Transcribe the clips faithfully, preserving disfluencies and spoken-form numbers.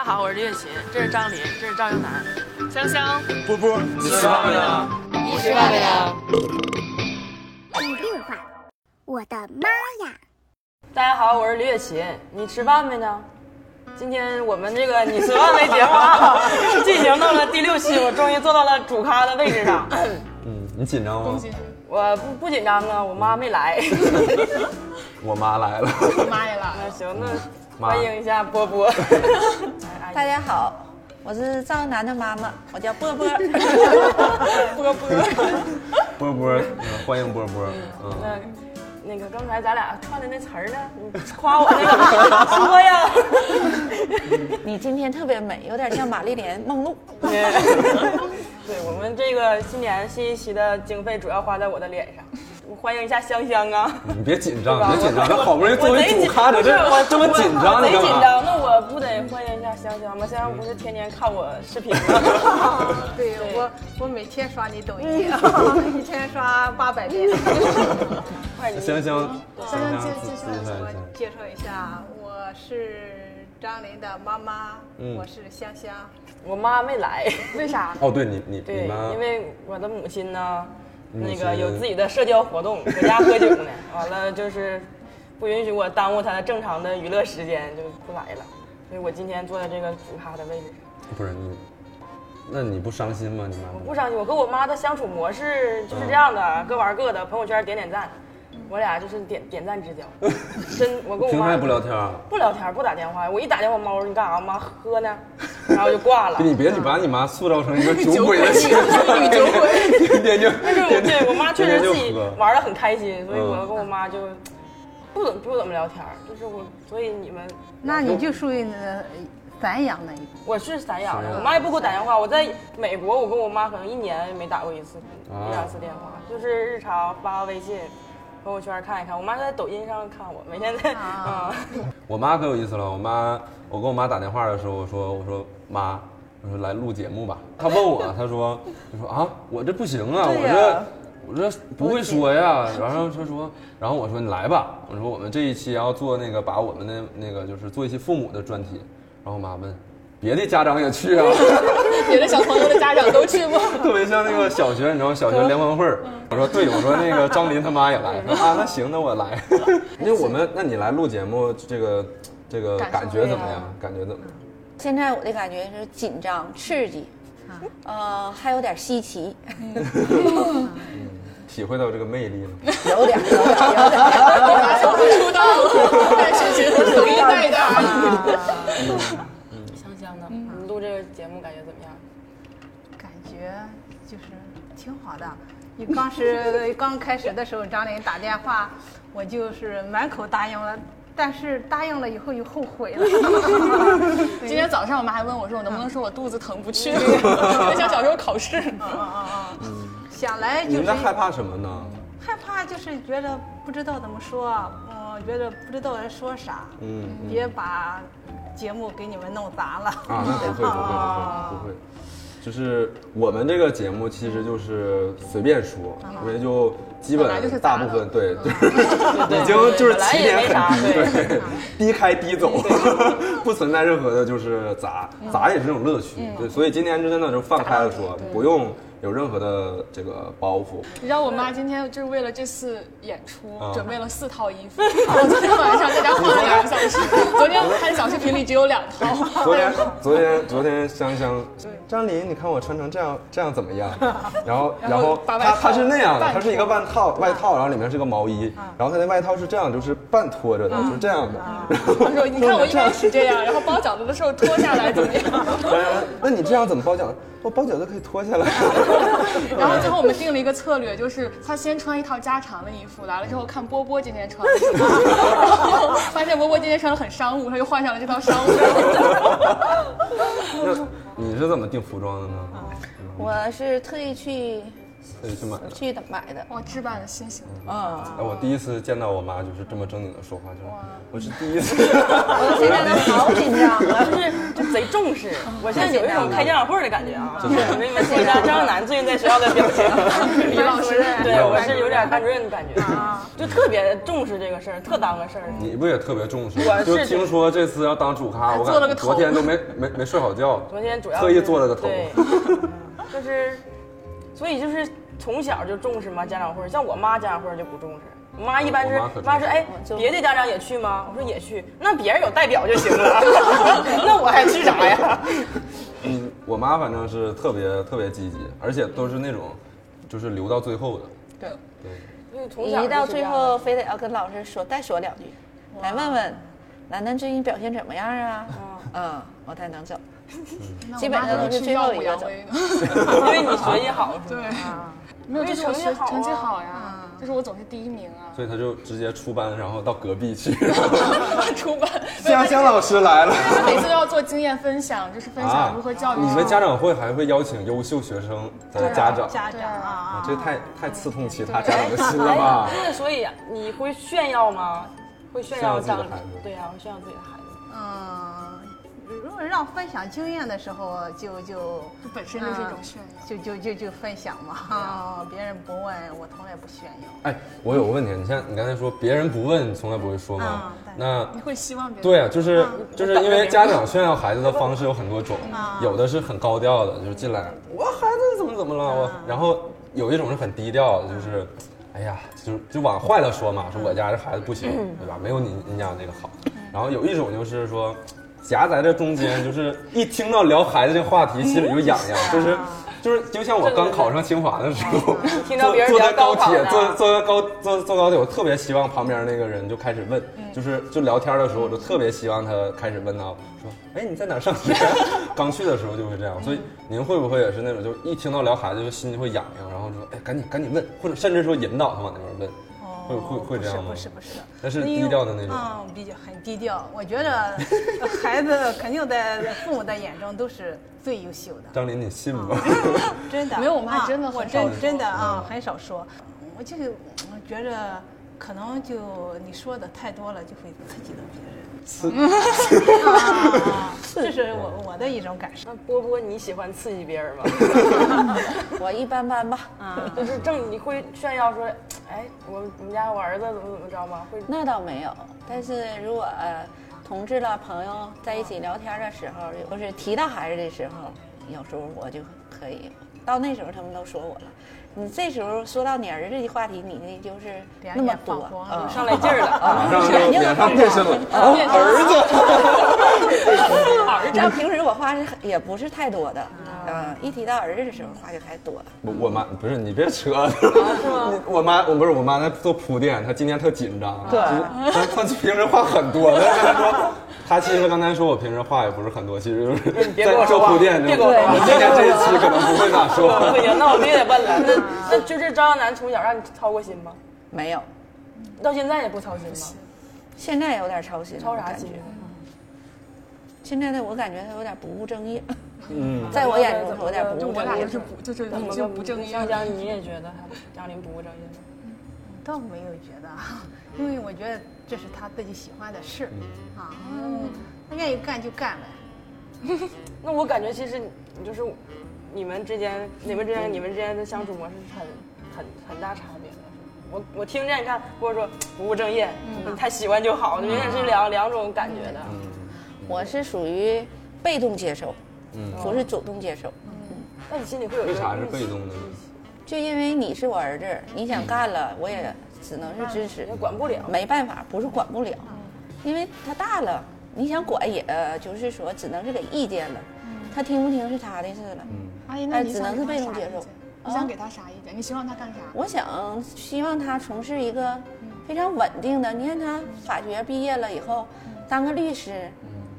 大家好，我是李雪琴，这是张琳，这是赵英男，香香，波波，你吃饭没呢？你吃饭没呢？第六话，我的妈呀！大家好，我是李雪琴，你吃饭没呢？今天我们这个你吃饭没节目啊，进行到了第六期，我终于坐到了主咖的位置上。嗯，你紧张吗？我不不紧张啊，我妈没来。我妈来了。我妈也来了。那行，那。欢迎一下波波。大家好，我是赵楠的妈妈，我叫波波。波波，波波，欢迎波波。嗯，那那个刚才咱俩串的那词儿呢？你夸我那个说呀。你今天特别美，有点像玛丽莲梦露。对，我们这个新年新一期的经费主要花在我的脸上。我欢迎一下香香啊！你别紧张，别紧张，这好不容易作为主咖，你这我这么紧张，你干嘛？我紧张，那我不得欢迎一下香香吗？香香不是天天看我视频吗？对，我我每天刷你抖音，一天刷八百遍。香香，香香介绍一下，介绍一下，我是张琳的妈妈，我是香香。我妈没来，为啥？哦，对你你对，因为我的母亲呢。那个有自己的社交活动，回家喝酒呢，完了就是不允许我耽误他的正常的娱乐时间，就不来了。所以我今天坐在这个主咖的位置上。不是你，那你不伤心吗？你妈？我不伤心，我跟我妈的相处模式就是这样的，嗯、各玩各的，朋友圈点点赞，我俩就是点点赞之交。真，我跟我妈平常也不聊天、啊，不聊天，不打电话。我一打电话，猫，你干啥？妈喝呢。然后就挂了。你别，你把你妈塑造成一个酒鬼的形象，女酒鬼。天天就，但是我对我妈确实自己玩得很开心，所以我跟我妈就不怎不怎么聊天，就是我，所以你们，那你就属于散养那一种。我是散养的，我妈也不给我打电话。我在美国，我跟我妈可能一年没打过一次一两次电话，就是日常发微信、朋友圈看一看。我妈在抖音上看我，每天在啊。我妈可有意思了，我妈，我跟我妈打电话的时候，我说我说。妈，我说来录节目吧。他问我，他说，他说啊，我这不行啊，啊我这我这不会说呀。然后他说，然后我说你来吧。我说我们这一期要做那个，把我们的那个就是做一期父母的专题。然后妈问，别的家长也去啊？别的小朋友的家长都去吗？特别像那个小学，你知道小学联欢会儿。我说对，我说那个张琳他妈也来。说啊，那行，那我来。因为我们，那你来录节目，这个这个感觉怎么样？感觉怎么样？现在我的感觉是紧张、刺激，啊、呃，还有点稀奇。嗯、体会到这个魅力了？有点，有点，有点。我们出道了，但是觉得声音太大了。香香的，你录这个节目感觉怎么样？感觉就是挺好的。你当时刚开始的时候，张琳打电话，我就是满口答应了。但是答应了以后又后悔了。今天早上我妈还问我说：“我能不能说我肚子疼不去？”就像小时候考试。啊啊啊！想来就是。你在害怕什么呢？害怕就是觉得不知道怎么说，嗯，觉得不知道该说啥。嗯。别把节目给你们弄砸了。啊，那不会，不会，不会，就是我们这个节目其实就是随便说，因为就。基本大部分对，已经就是起点很低，对，低开低走，不存在任何的就是砸砸也是种乐趣，对，所以今天真的就放开了说，不用有任何的这个包袱。你知道我妈今天就是为了这次演出准备了四套衣服，我昨天晚上在家换了两个小时，昨天我看小视频里只有两套。昨天昨天昨天香香，张琳，你看我穿成这样这样怎么样？然后然后她她是那样的，她是一个半。套外套，然后里面是个毛衣，然后他那外套是这样，就是半拖着的，就是这样的。他说：“你看我一开始这样，然后包饺子的时候脱下来怎么样？”那你这样怎么包饺子？我包饺子可以脱下来。然后最后我们定了一个策略，就是他先穿一套家常的衣服，来了之后看波波今天穿的，然后发现波波今天穿的很商务，他就换上了这套商务。那你是怎么定服装的呢？我是特意去。自己去买的，去的买的，哇，置办的新型的啊！我第一次见到我妈就是这么正经的说话，就是我是第一次，我现在都好紧张了，就是就贼重视，我现在有一种开家长会的感觉啊！就是你们说一下张楠最近在学校的表情，李老师，对我是有点班主任的感觉，就特别重视这个事儿，特当个事儿。你不也特别重视？我是听说这次要当主咖，我感觉昨天都没没没睡好觉，昨天主要特意做了个头，就是。所以就是从小就重视嘛家长会，像我妈家长会就不重视。我妈一般是，我妈说哎，别的家长也去吗？我说也去，那别人有代表就行了，那我还去啥呀？嗯，我妈反正是特别特别积极，而且都是那种，就是留到最后的。对对，因为从小一到最后非得要跟老师说再说两句，来问问，楠楠最近表现怎么样啊？嗯，我才能走。基本上都是最后一个走，因为你学习好是吧？对，没有就是我学成绩好呀，就是我总是第一名啊。所以他就直接出班，然后到隔壁去。出班，香香老师来了。他每次都要做经验分享，就是分享如何教育。你们家长会还会邀请优秀学生的家长？家长啊，这太太刺痛其他家长的心了吧？那所以你会炫耀吗？会炫耀自己的孩子？对呀，会炫耀自己的孩子。嗯。如果让分享经验的时候，就就本身就是一种炫耀，就就就就分享嘛。啊，别人不问，我从来不炫耀。哎，我有个问题，你像你刚才说别人不问，从来不会说吗？那你会希望别人？对啊，就是就是因为家长炫耀孩子的方式有很多种，有的是很高调的，就是进来我孩子怎么怎么了我，然后有一种是很低调的，就是。哎呀，就就往坏了说嘛，说我家这孩子不行，对吧？没有你你家那个好。然后有一种就是说，夹在这中间，就是一听到聊孩子这话题，心里就痒痒，就是就是就像我刚考上清华的时候，听到别人坐在高铁，坐坐高坐坐高铁，我特别希望旁边那个人就开始问，就是就聊天的时候，我就特别希望他开始问到说，哎，你在哪上学？刚去的时候就会这样，所以您会不会也是那种，就是一听到聊孩子就心里会痒痒，然后说，哎，赶紧赶紧问，或者甚至说引导他往那边问。会会会这样吗？不是不是，那是低调的那种。嗯，比较很低调。我觉得孩子肯定在父母的眼中都是最优秀的。张琳，你信吗？真的没有，我妈真的，我真真的啊，很少说。我就我觉着，可能就你说的太多了，就会刺激到别人。刺，这是我我的一种感受。那波波，你喜欢刺激别人吗？我一般般吧。啊，就是正你会炫耀说。哎，我我们家我儿子怎么怎么着吗？会那倒没有，但是如果呃同志了朋友在一起聊天的时候，或是提到孩子的时候，有时候我就可以到那时候他们都说我了。你这时候说到你儿子这话题，你就是那么多，上来劲儿了啊，脸上变身了，儿子，这样平时我话是也不是太多的，嗯，一提到儿子的时候话就太多了。我妈不是你别扯，我妈我不是我妈在做铺垫，她今天特紧张，对，她她平时话很多，她说她其实刚才说我平时话也不是很多，其实就是在做铺垫，别跟我说，今天这一期可能不会咋说，不行，那我必须得问了。那就是张楠从小让你操过心吗？没有，到现在也不操心吗？现在有点操心，操啥心？现在的我感觉他有点不务正业。嗯，在我眼中有点不务正业。我俩就是不就是已经不正业。江江，你也觉得张琳不务正业吗？倒没有觉得，因为我觉得这是他自己喜欢的事啊，他愿意干就干呗。那我感觉其实你就是。你们之间，你们之间，你们之间的相处模式是很、很、很大差别的。我我听着，你看，或者说不务正业，嗯、他喜欢就好，永远、嗯、是两两种感觉的。我是属于被动接受，嗯，不是主动接受。嗯，那你心里会有一个？为啥是被动的？就因为你是我儿子，你想干了，我也只能是支持，管不了，没办法，不是管不了，因为他大了，你想管也就是说只能是给意见了，他听不听是他的事了。阿姨，那你只能是被动接受。你想给他啥意见？你希望他干啥？我想希望他从事一个非常稳定的，你看他法学毕业了以后，当个律师，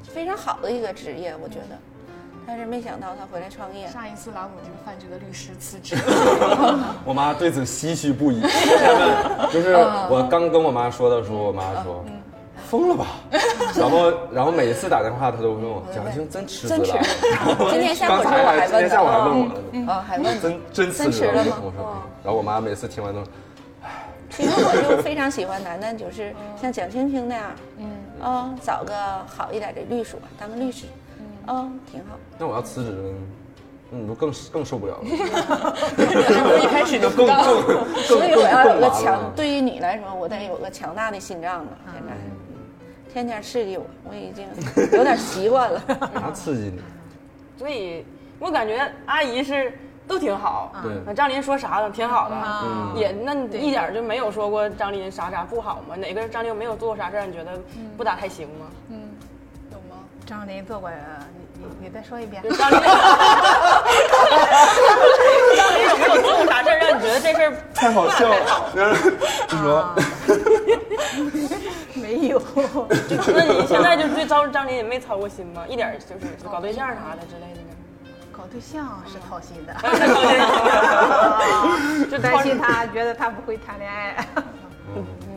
非常好的一个职业，我觉得。但是没想到他回来创业。上一次来我们这个饭局的律师辞职。我妈对此唏嘘不已。就是我刚跟我妈说的时候，我妈说。疯了吧？然后然后每一次打电话他都问我蒋欣真辞职了，今天下午还今天下午还问我了，哦还问真真辞职了吗？我说，然后我妈每次听完都，唉。其实我就非常喜欢楠楠，就是像蒋欣婷那样，嗯哦找个好一点的律所当个律师，哦挺好。那我要辞职呢？嗯，都更更受不了了。我一开始就更更更，所以我要有个强，对于你来说，我得有个强大的心脏了。现在，天天刺激我，我已经有点习惯了。啥刺激你？所以我感觉阿姨是都挺好。对，张琳说啥的挺好的，也那一点就没有说过张琳啥啥不好吗？哪个张琳没有做过啥事儿？你觉得不咋太行吗？嗯，有吗？张琳做过。你你再说一遍，张琳，张琳有没有做啥事儿让你觉得这事儿太好笑了？你说，没有。那你现在就对张张琳也没操过心吗？一点就是搞对象啥的之类的呢？搞对象是操心的，就担心他觉得他不会谈恋爱。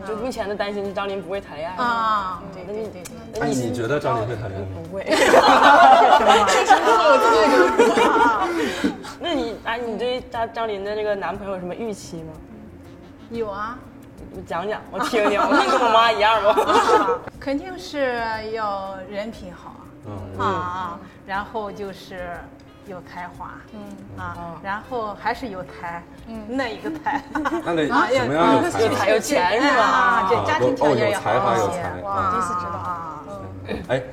就目前的担心是张琳不会谈恋爱啊，对对对对。那你觉得张琳会谈恋爱吗？不会。这是我自己觉得。那你哎，你对张张琳的这个男朋友有什么预期吗？有啊。你讲讲，我听听。我跟我妈一样吗？肯定是要人品好啊啊，然后就是有才华，嗯啊，然后还是有才，嗯，那一个才，那得怎么样有才？有才有钱是吧？啊，这家庭条件也好一些。哇，第一次知道啊。哎，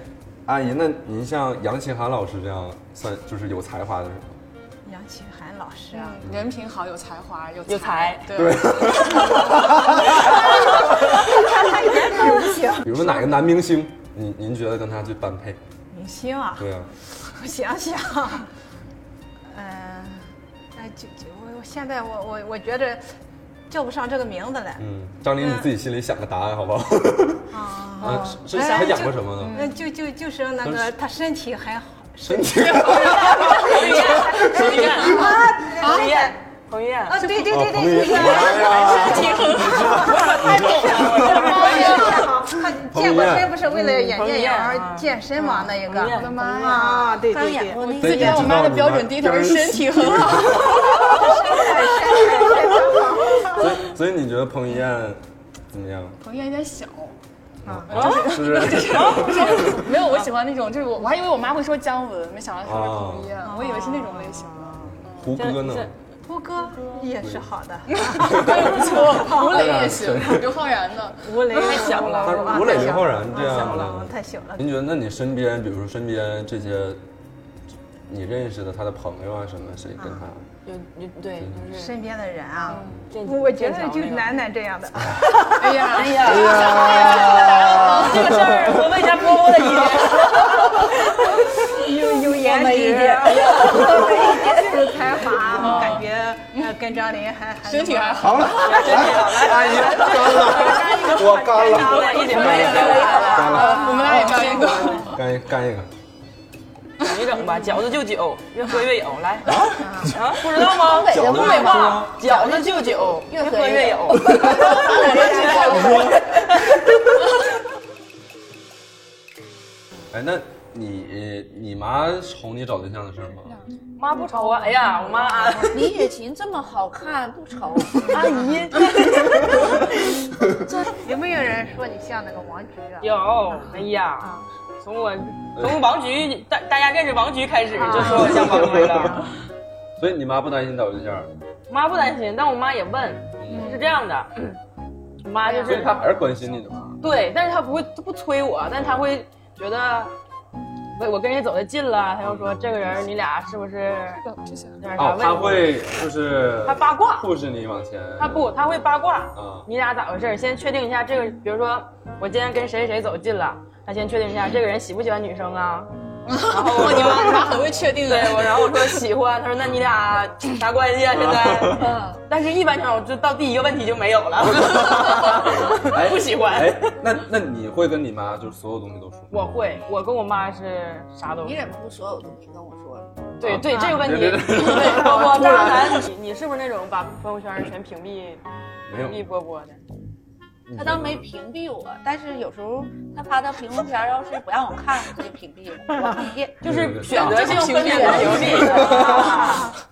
阿姨，那您像杨奇涵老师这样算就是有才华的人吗？杨奇涵老师啊，人品好，有才华，有有才，对。他一点都不行。比如说哪个男明星，您您觉得跟他最般配？明星啊？对啊。我想想，嗯，哎，就就我我现在我我我觉着叫不上这个名字来。嗯，张琳，你自己心里想个答案好不好？啊，是他养过什么呢？就就就是那个他身体很好，身体。彭于晏，彭于晏，彭于晏，啊，对对对对，彭于晏，身体很好，太懂了。他健过身不是为了演电影而健身嘛？那一个，我的妈呀！对对对，最近我妈的标准低头是身体很好。所以，所以你觉得彭于晏怎么样？彭于晏有点小啊，是不是？没有，我喜欢那种，就是我我还以为我妈会说姜文，没想到她是彭于晏，我以为是那种类型的。胡歌呢？胡歌也是好的，不错，吴磊也行，刘昊然的，吴磊太小了，吴磊刘昊然这样的太小了。您觉得那你身边，比如说身边这些你认识的他的朋友啊什么，谁跟他有有对身边的人啊？我觉得就楠楠这样的。哎呀哎呀哎呀！这个事儿我为啥播我的意见？有有颜值。才华，我感觉跟张琳还身体还好了，身体好了，阿姨干了，我干了，一点没干了，我们俩也干一个，干干一个，你整吧，饺子就酒，越喝越有，来啊，不知道吗？东北话，饺子就酒，越喝越有。哎，那你你妈瞅你找对象的事吗？妈不愁啊！哎呀，我妈啊，李雪琴这么好看，不愁。阿姨，这有没有人说你像那个王菊啊？有，哎呀，从我从王菊大大家认识王菊开始，就说我像王菊了。所以你妈不担心找对象？妈不担心，但我妈也问，是这样的，我妈就是。所以她还是关心你的嘛。对，但是她不会不催我，但她会觉得。我跟人走得近了，他又说这个人你俩是不是？哦，他会就是他八卦，护着你往前。他不，他会八卦。嗯，你俩咋回事？先确定一下这个，比如说我今天跟谁谁走近了，他先确定一下这个人喜不喜欢女生啊。然后我你妈你妈很会确定的。对，我然后我说喜欢，他说那你俩啥关系啊？现在？嗯。但是一般上就到第一个问题就没有了。不喜欢。哎，那那你会跟你妈就是所有东西都说？我会，我跟我妈是啥都。你怎么不所有东西跟我说？对对，这个问题。我渣男，你你是不是那种把朋友圈全屏蔽，屏蔽波波的？他倒没屏蔽我，但是有时候他发的屏幕片要是不让我看，我就屏蔽我，就是选择性屏蔽。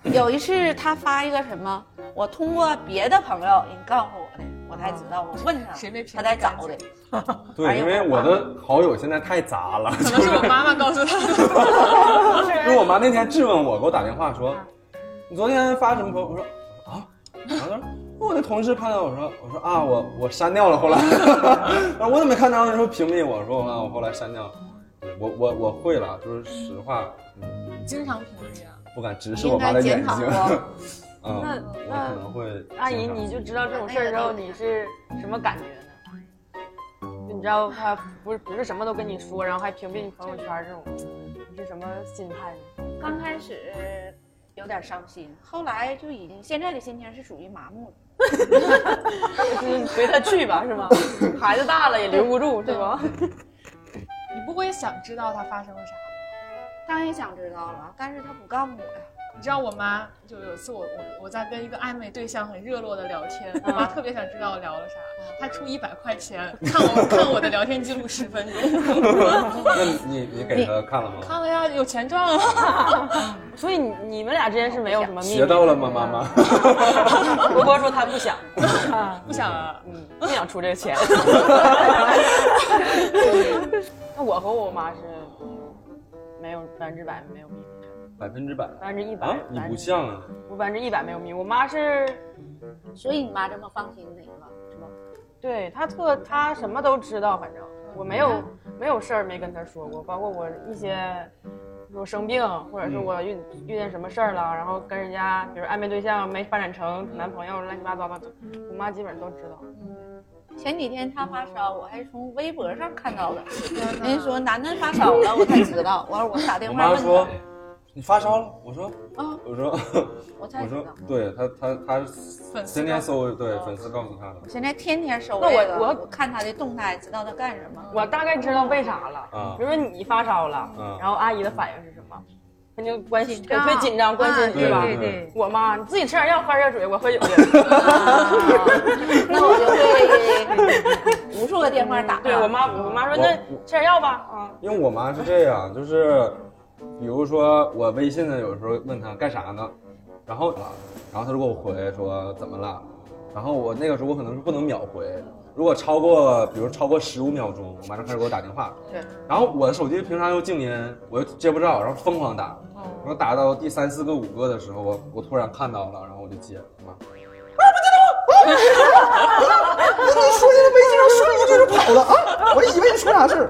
有一次他发一个什么，我通过别的朋友你告诉我的，我才知道，我问他谁没屏蔽他才找的。对，因为我的好友现在太杂了，可能是我妈妈告诉他的。就是我妈那天质问我，给我打电话说你昨天发什么朋友，我说啊，然后我的同事看到我说，我说啊，我我删掉了。后来我怎么没看到你说屏蔽我，说啊，我后来删掉了。我我我会了，就是实话。嗯、经常屏蔽啊？不敢直视我妈的眼睛。嗯，那那可能会。阿姨，你就知道这种事儿之后，你是什么感觉呢？就你知道他不是不是什么都跟你说，然后还屏蔽你朋友圈这种，你是什么心态呢？刚开始有点伤心，后来就已经现在的心情是属于麻木了。就是随他去吧，是吗？孩子大了也留不住，是吧？你不会想知道他发生了啥吗？当然想知道了，但是他不告诉我呀。你知道我妈就有一次我我我在跟一个暧昧对象很热络的聊天，我妈特别想知道我聊了啥，她出一百块钱看我看我的聊天记录十分钟。那你你给她看了吗？看了呀，有钱赚了。所以你你们俩之间是没有什么秘密？学到了吗，妈妈？罗波说他不想，不想啊，嗯，不想出这个钱。那我和我妈是没有百分之百没有秘密。百分之百，百分之一百啊！你不像啊！我百分之一百没有迷，我妈是，所以你妈这么放心你了，是吧？对，她特她什么都知道，反正我没有、嗯、没有事儿没跟她说过，包括我一些，我生病或者是我遇、嗯、遇见什么事儿了，然后跟人家比如暧昧对象没发展成男朋友乱七八糟的，我妈基本都知道。嗯，前几天他发烧，我还从微博上看到的，人家说男的发烧了，我才知道。我说我打电话问他。你发烧了，我说啊，我说，我才知道，对他，他他粉丝天天搜，对、哦、粉丝告诉他的。现在天天搜、这个，那我我我看他的动态，知道他干什么。我大概知道为啥了，嗯、比如说你发烧了、嗯，然后阿姨的反应是什么？她、嗯、就关心，特别紧张，关心你、啊、对吧？对对对，我妈，你自己吃点药，喝热水，我喝酒去。那我就会无数个电话打、啊。对我妈，我妈说那吃点药吧啊。因为我妈是这样，就是。比如说我微信呢，有时候问他干啥呢，然后然后他就给我回说怎么了，然后我那个时候我可能是不能秒回，如果超过比如超过十五秒钟，我马上开始给我打电话。对，然后我的手机平常又静音，我又接不着，然后疯狂打，然后打到第三四个五个的时候，我我突然看到了，然后我就接，妈，你说你的微信上说一句就跑了啊！我以为你说啥事儿。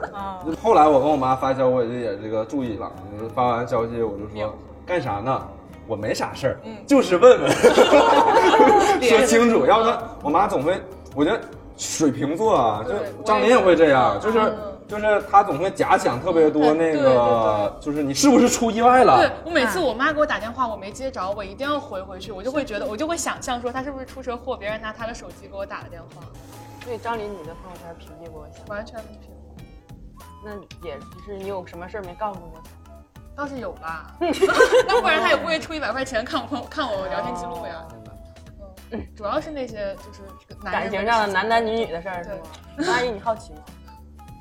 后来我跟我妈发消息，我也这个注意了。发完消息我就说干啥呢？我没啥事儿、嗯，就是问问，说清楚。要不然我妈总会，我觉得水瓶座啊，就张琳也会这样，就是。就是他总会假想特别多那个，就是你是不是出意外了？对，我每次我妈给我打电话，我没接着，我一定要回回去，我就会觉得，我就会想象说他是不是出车祸，别人拿他的手机给我打了电话。所以张琳，你的朋友圈屏蔽过一下？完全不屏蔽。那也就是你有什么事儿没告诉我？倒是有吧，那不然他也不会出一百块钱看我看我聊天记录呀。嗯，主要是那些就是感情上的男男女女的事儿，是吗？阿姨，你好奇吗？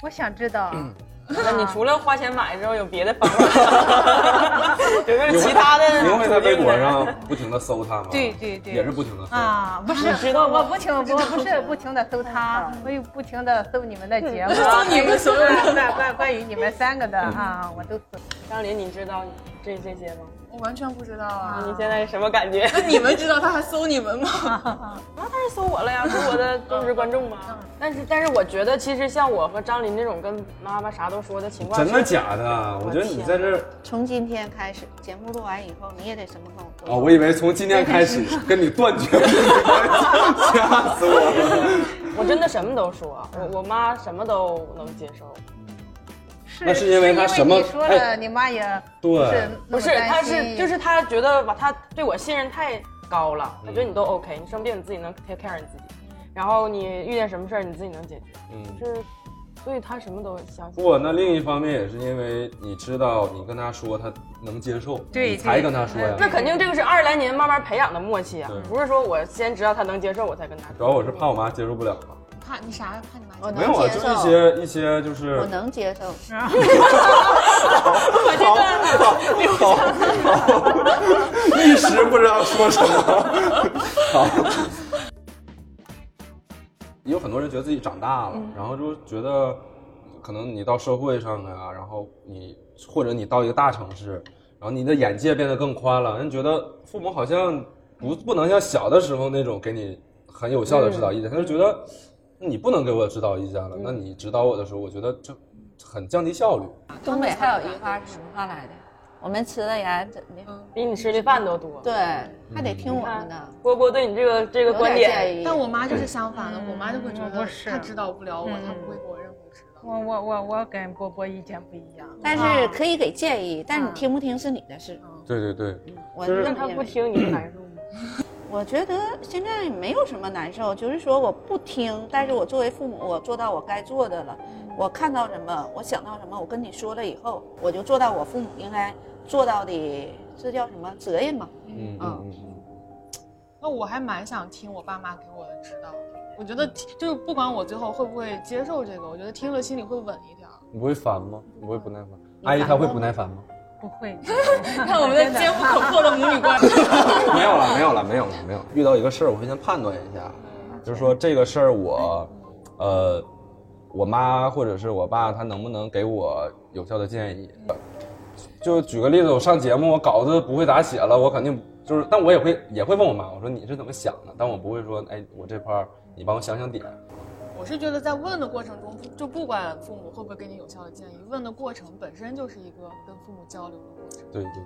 我想知道、嗯，那你除了花钱买之后有别的方法？有没有其他的？你会在微博上不停的搜他吗？对对对，也是不停的搜啊！不是，知道我不停，我不是不停的搜他，我也不停的搜你们的节目，搜你们所有的关关于你们三个的啊，我都搜。张琳，你知道这这些吗？我完全不知道啊！你现在什么感觉？那你们知道他还搜你们吗？啊，当然搜我了呀，搜我的忠实观众吗？但是，但是我觉得，其实像我和张琳这种跟妈妈啥都说的情况，真的假的？我觉得你在这从今天开始，节目录完以后，你也得什么跟我说。哦，我以为从今天开始跟你断绝关系，吓死我了！我真的什么都说，我我妈什么都能接受。是那是因为他什么？你说了，哎、你妈也对，不是，他是就是他觉得吧，他对我信任太高了，他觉得你都 OK， 你生病你自己能 take care 你自己，然后你遇见什么事儿你自己能解决，嗯，是，所以他什么都相信。不，那另一方面也是因为你知道，你跟他说他能接受，对，你才跟他说呀。那肯定这个是二十来年慢慢培养的默契啊，不是说我先知道他能接受我才跟他说。主要我是怕我妈接受不了嘛。怕你啥？怕你妈？没有啊，就一些一些就是。我能接受。我这段好，一时不知道说什么。好。也有很多人觉得自己长大了，嗯、然后就觉得，可能你到社会上啊，然后你或者你到一个大城市，然后你的眼界变得更宽了，人觉得父母好像不不能像小的时候那种给你很有效的指导意见，嗯、他就觉得你不能给我指导意见了，嗯、那你指导我的时候，我觉得这很降低效率。东北还有一句话是什么话来的？我们吃的牙比你吃的饭都多，对，还得听我们的。波波对你这个这个观点，但我妈就是相反的，我妈就会觉得她指导不了我，她不会给我任何指导。我我我我跟波波意见不一样，但是可以给建议，但你听不听是你的事。对对对，我让她不听你难受吗？我觉得现在没有什么难受，就是说我不听，但是我作为父母，我做到我该做的了。我看到什么，我想到什么，我跟你说了以后，我就做到我父母应该做到的，这叫什么责任嘛？嗯嗯。那我还蛮想听我爸妈给我的指导，我觉得就是不管我最后会不会接受这个，我觉得听了心里会稳一点。你不会烦吗？你不会不耐烦？阿姨她会不耐烦吗？不会，看我们的坚不可破的母女关系。没有了，没有了，没有了，没有。遇到一个事儿，我会先判断一下，就是说这个事儿我，呃，我妈或者是我爸，他能不能给我有效的建议？就举个例子，我上节目，我稿子不会咋写了，我肯定就是，但我也会也会问我妈，我说你是怎么想的？但我不会说，哎，我这块儿你帮我想想点。我是觉得在问的过程中，就不管父母会不会给你有效的建议，问的过程本身就是一个跟父母交流的过程。对对对，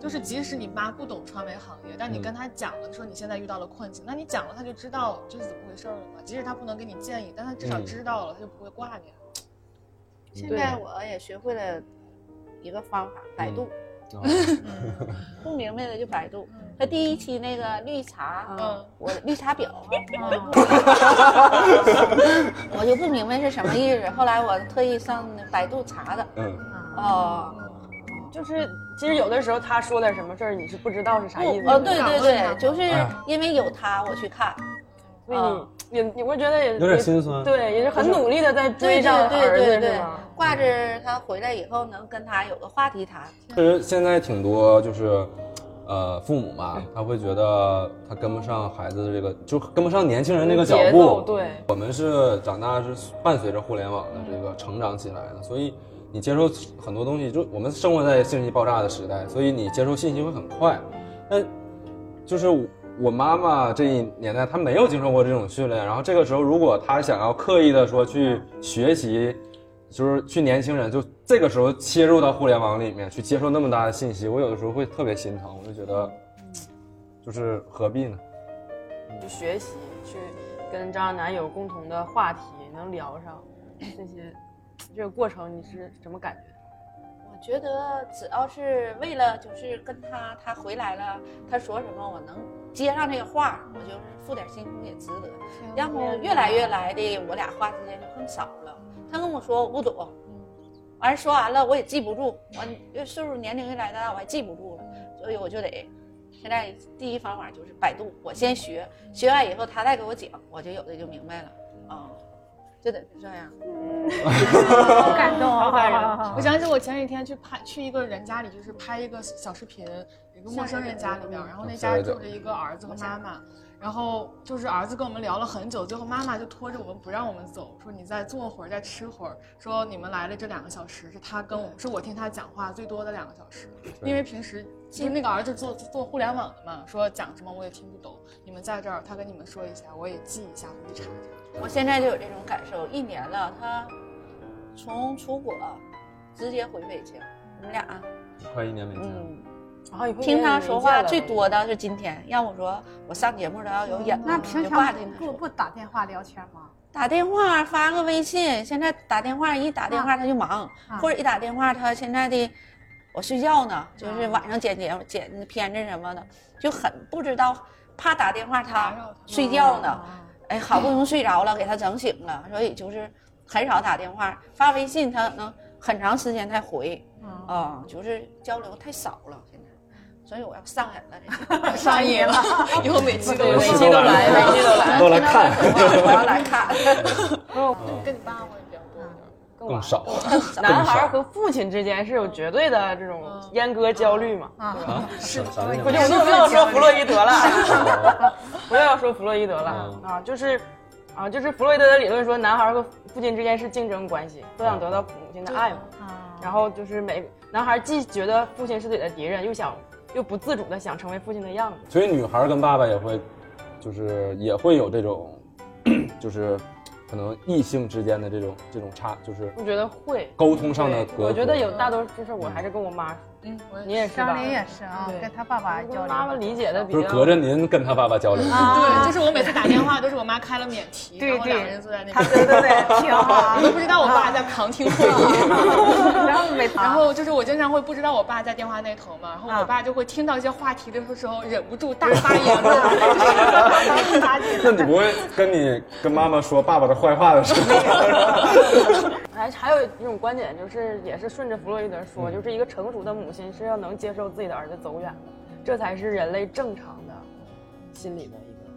就是即使你妈不懂传媒行业，但你跟她讲了，说你现在遇到了困境，那你讲了，她就知道这是怎么回事了嘛。即使她不能给你建议，但她至少知道了，她就不会挂你。现在我也学会了一个方法，百度。不明白的就百度。他第一期那个绿茶，嗯，我绿茶婊，我就不明白是什么意思。后来我特意上百度查的，嗯，哦，就是其实有的时候他说点什么事儿，你是不知道是啥意思。哦，对对对，就是因为有他，我去看，所以你你你会觉得也有点心酸，对，也是很努力的在追上儿子，是吗？挂着他回来以后能跟他有个话题谈。其实现在挺多就是。呃，父母嘛，他会觉得他跟不上孩子的这个，就跟不上年轻人这个脚步。对，我们是长大是伴随着互联网的这个成长起来的，所以你接受很多东西，就我们生活在信息爆炸的时代，所以你接受信息会很快。但就是我妈妈这一年代，她没有经受过这种训练，然后这个时候如果她想要刻意的说去学习，就是去年轻人就这个时候切入到互联网里面去接受那么大的信息，我有的时候会特别心疼，我就觉得，就是何必呢？去学习，去跟张亚楠有共同的话题，能聊上这些，这个过程你是什么感觉？我觉得只要是为了就是跟他他回来了，他说什么我能接上这个话，我就是付点辛苦也值得。要不越来越来的我俩话之间就更少了。他跟我说我不懂，完说完了我也记不住，我越岁数年龄越来越大，我还记不住了，所以我就得现在第一方法就是百度，我先学，学完以后他再给我讲，我就有的就明白了啊、哦，就得是这样。好感动，好感人！我想起我前几天去拍去一个人家里，就是拍一个小视频，一个陌生人家里面，然后那家住着一个儿子和妈妈。然后就是儿子跟我们聊了很久，最后妈妈就拖着我们不让我们走，说你再坐会儿，再吃会儿。说你们来了这两个小时是他跟我们，是我听他讲话最多的两个小时，因为平时其实那个儿子做做互联网的嘛，说讲什么我也听不懂。你们在这儿，他跟你们说一下，我也记一下，回去查一下。我现在就有这种感受，一年了，他从出国直接回北京，你们俩快一年没见了。嗯听他说话最多的是今天，要我说我上节目都要有眼、嗯、那平常不不打电话聊天吗？打电话发个微信，现在打电话一打电话他就忙，啊、或者一打电话他现在的我睡觉呢，就是晚上剪节目剪片子什么的，就很不知道，怕打电话他睡觉呢，哎，好不容易睡着了给他整醒了，所以就是很少打电话，发微信他能很长时间才回，啊、嗯呃，就是交流太少了现在。所以我要上瘾了，上瘾了，以后每期都每期都来，每期都来，都来看，我要来看。跟你爸我也比较多，更少。男孩和父亲之间是有绝对的这种阉割焦虑嘛？啊，是。我就不要说弗洛伊德了，不要说弗洛伊德了啊，就是啊，就是弗洛伊德的理论说，男孩和父亲之间是竞争关系，都想得到母亲的爱嘛。然后就是每男孩既觉得父亲是自己的敌人，又想。又不自主的想成为父亲的样子，所以女孩跟爸爸也会，就是也会有这种，就是可能异性之间的这种这种差，就是我觉得会沟通上的隔阂。我觉得有大多数事我还是跟我妈说，嗯，你也是吧？张琳也是啊，跟他爸爸交流，妈妈理解的比较。就是隔着您跟他爸爸交流。对，就是我每次打电话都是我妈开了免提，然后两个人坐在那边，对对对，挺好。我都不知道我爸在旁听会议，然后每然后就是我经常会不知道我爸在电话那头嘛，然后我爸就会听到一些话题的时候忍不住大发言论。那你不会跟你跟妈妈说爸爸的坏话的时候？还还有一种观点就是，也是顺着弗洛伊德说，就是一个成熟的母。心是要能接受自己的儿子走远的，这才是人类正常的心理的一个、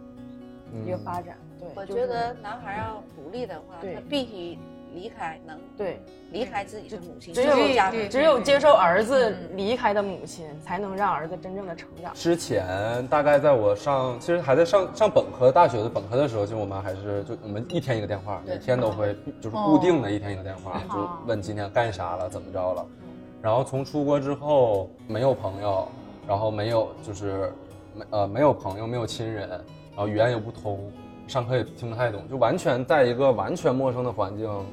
嗯、一个发展。对，我觉得男孩要独立的话，他必须离开，能对离开自己的母亲，只有只有接受儿子离开的母亲，嗯、才能让儿子真正的成长。之前大概在我上，其实还在上上本科大学的本科的时候，就我妈还是就我们一天一个电话，每天都会就是固定的一天一个电话，哦、就问今天干啥了，怎么着了。然后从出国之后没有朋友，然后没有就是，呃没有朋友，没有亲人，然后语言也不通，上课也听不太懂，就完全在一个完全陌生的环境，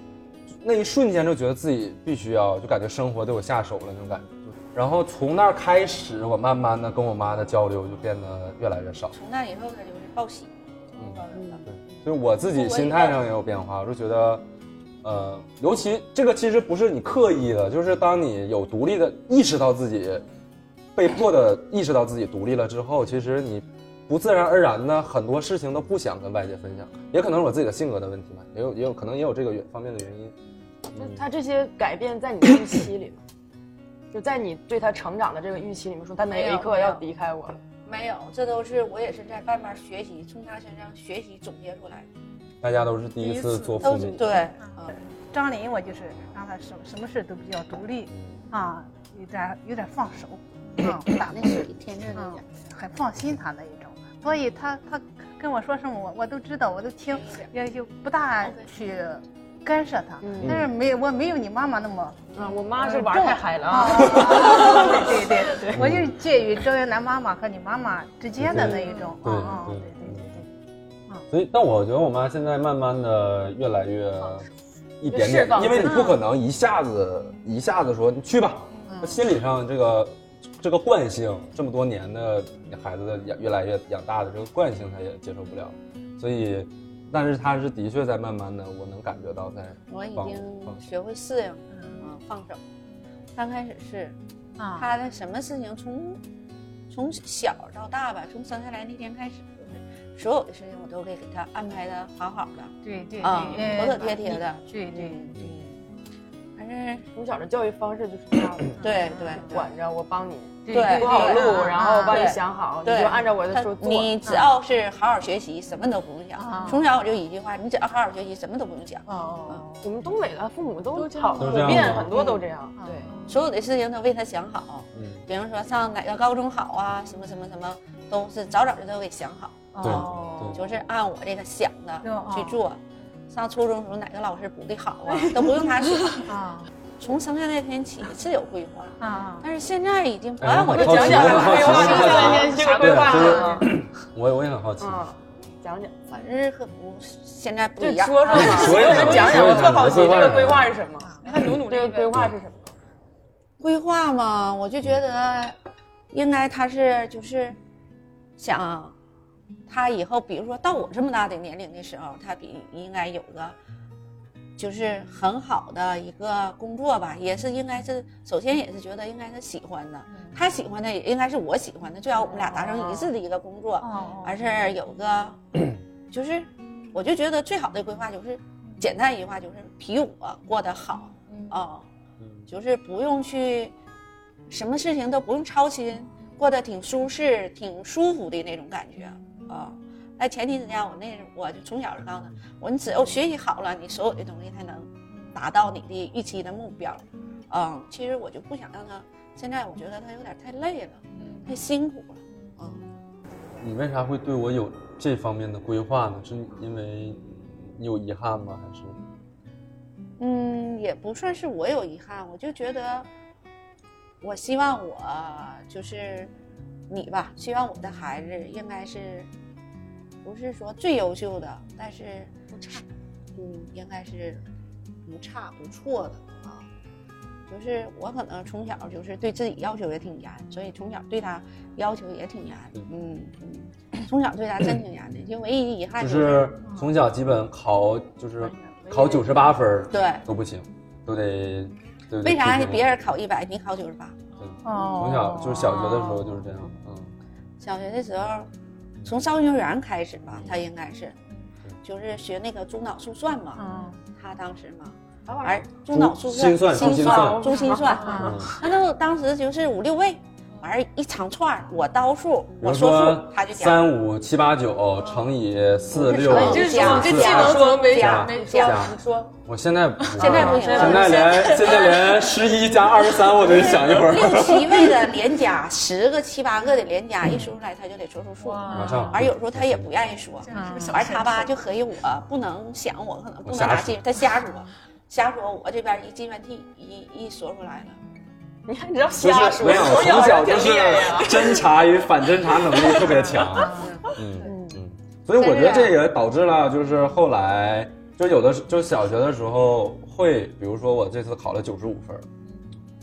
那一瞬间就觉得自己必须要，就感觉生活对我下手了那种感觉。然后从那儿开始，我慢慢的跟我妈的交流就变得越来越少。从那以后，她就是报喜，嗯，对，所以我自己心态上也有变化，我就觉得。呃，尤其这个其实不是你刻意的，就是当你有独立的意识到自己，被迫的意识到自己独立了之后，其实你不自然而然的很多事情都不想跟外界分享，也可能是我自己的性格的问题嘛，也有也有可能也有这个方面的原因。嗯、他这些改变在你的预期里吗？就在你对他成长的这个预期里面说，他哪一刻要离开我了？没有，这都是我也是在慢慢学习，从他身上学习总结出来的。大家都是第一次做父母，对，嗯、张琳我就是让他什么什么事都比较独立，啊，有点有点放手，啊，不打那个天真的讲，很放心他那一种，所以他他跟我说什么我我都知道，我都听，也就不大去干涉他，嗯、但是没我没有你妈妈那么，啊，我妈是玩太嗨了啊，对对对，对我就是介于周云南妈妈和你妈妈之间的那一种，啊啊，对对。所以，但我觉得我妈现在慢慢的越来越一点点，因为你不可能一下子一下子说你去吧，心理上这个这个惯性，这么多年的孩子的越来越养大的这个惯性，她也接受不了。所以，但是她是的确在慢慢的，我能感觉到在我已经学会适应，嗯，放手。刚开始是，她的什么事情从从小到大吧，从生下来那天开始。所有的事情我都可以给他安排的好好的，对对啊，妥妥帖帖的，对对对。反正从小的教育方式就是这样的，对对，管着我帮你铺好路，然后我帮你想好，你就按照我的说做。你只要是好好学习，什么都不用想。从小我就一句话，你只要好好学习，什么都不用想。哦，我们东北的父母都好普遍，很多都这样。对，所有的事情都为他想好，比如说上哪个高中好啊，什么什么什么，都是早早的都给想好。哦，就是按我这个想的去做。上初中时候哪个老师补的好啊，都不用他说啊。从生下那天起是有规划啊，但是现在已经不按我这讲讲了。这个规划啊，我我也很好奇，讲讲。反正和现在不一样。说说嘛，所有人讲讲，我特好奇这个规划是什么？那努努这个规划是什么？规划嘛，我就觉得应该他是就是想。他以后，比如说到我这么大的年龄的时候，他比应该有个，就是很好的一个工作吧，也是应该是，首先也是觉得应该是喜欢的，他喜欢的也应该是我喜欢的，最好我们俩达成一致的一个工作，而是有个，就是我就觉得最好的规划就是，简单一句话就是比我过得好，哦，就是不用去，什么事情都不用操心。过得挺舒适挺舒服的那种感觉啊。那前提之下，我那我就从小知道的，我你只有学习好了，你所有的东西才能达到你的预期的目标。嗯，其实我就不想让他，现在我觉得他有点太累了，太辛苦了。嗯，你为啥会对我有这方面的规划呢？是因为你有遗憾吗？还是？嗯，也不算是我有遗憾，我就觉得，我希望我就是你吧，希望我的孩子应该是。不是说最优秀的，但是不差，嗯，应该是不差不错的啊。就是我可能从小就是对自己要求也挺严，所以从小对他要求也挺严，嗯嗯，从小对他真挺严的。就唯一遗憾就是、就是、从小基本考就是考九十八分，对都不行，都得。对为啥别人考一百，你考九十八？对，从小就是小学的时候就是这样，嗯，小学的时候。从上幼儿园开始吧，他应该是，就是学那个中脑速算嘛，嗯、他当时嘛，而中脑速算、心算、心算、珠心算，那就、嗯、当时就是五六位，完一长串，我倒数，我说数，他就讲三五七八九乘以四六，这技能说没讲没讲，说我现在不现在不行，现在连现在连十一加二十三我得想一会儿。六七位的连加，十个七八个的连加，一说出来他就得说出数，马上。而有时候他也不愿意说，而他吧就合计我不能想，我可能不能拿进，他瞎说，瞎说，我这边一计算器一一说出来了。你看，你知道瞎说，从小就是侦查与反侦查能力特别强，嗯嗯，所以我觉得这也导致了，就是后来就有的就小学的时候会，比如说我这次考了九十五分，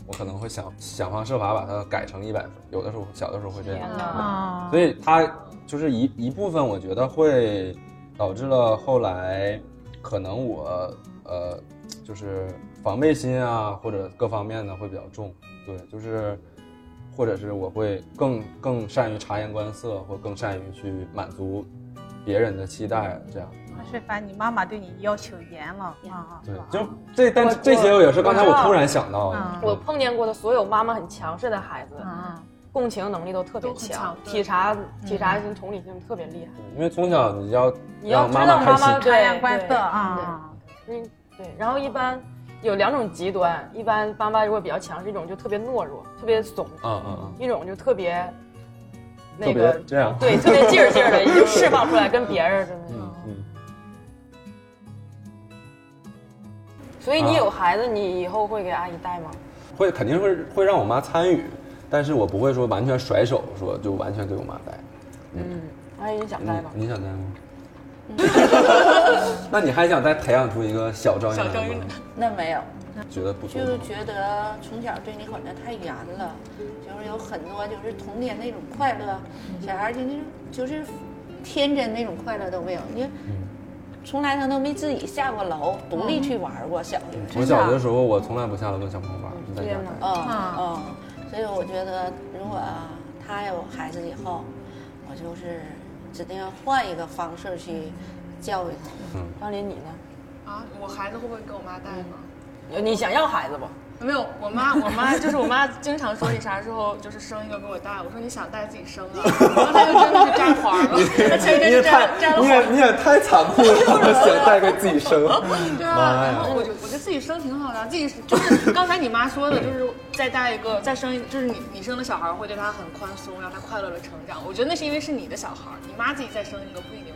我可能会想想方设法把它改成一百分，有的时候小的时候会这样，啊、所以它就是一一部分，我觉得会导致了后来可能我呃就是防备心啊或者各方面呢会比较重。对，就是，或者是我会更更善于察言观色，或更善于去满足别人的期待，这样。是反正你妈妈对你要求严了啊。对，就这，但这些也是刚才我突然想到的。我, 我碰见过的所有妈妈很强势的孩子，嗯、共情能力都特别强，体察体察心、同理心特别厉害。因为从小你要你要知道妈妈察言观色啊。嗯，对，然后一般。有两种极端，一般妈妈如果比较强势，一种就特别懦弱，特别怂，嗯嗯嗯，一种就特别，那个这样，对，特别劲儿劲儿的，就释放出来跟别人的那种。嗯嗯。所以你有孩子，你以后会给阿姨带吗？会，肯定会会让我妈参与，但是我不会说完全甩手，说就完全给我妈带。嗯，阿姨你想带吗？你想带吗？那你还想再培养出一个小赵小赵云？那没有，觉得不错，就是觉得从小对你管得太严了，就是有很多就是童年那种快乐，小孩就那种就是天真那种快乐都没有，因为从来他都没自己下过楼，独立去玩过。小学我小的时候，我从来不下楼跟小朋友玩，就在家。嗯嗯，所以我觉得如果他有孩子以后，我就是。指定要换一个方式去教育他。嗯，张琳你呢？啊，我孩子会不会跟我妈带吗？嗯、你想要孩子不？没有，我妈，我妈就是我妈，经常说你啥时候就是生一个给我带。我说你想带自己生啊，然后她就真的是摘花了。她前一阵摘摘了花。你也你也太残酷了，想带给自己生。对啊，然后我就我觉得自己生挺好的，自己就是刚才你妈说的，就是再带一个再生一个，就是你你生的小孩会对他很宽松，让他快乐的成长。我觉得那是因为是你的小孩，你妈自己再生一个不一定。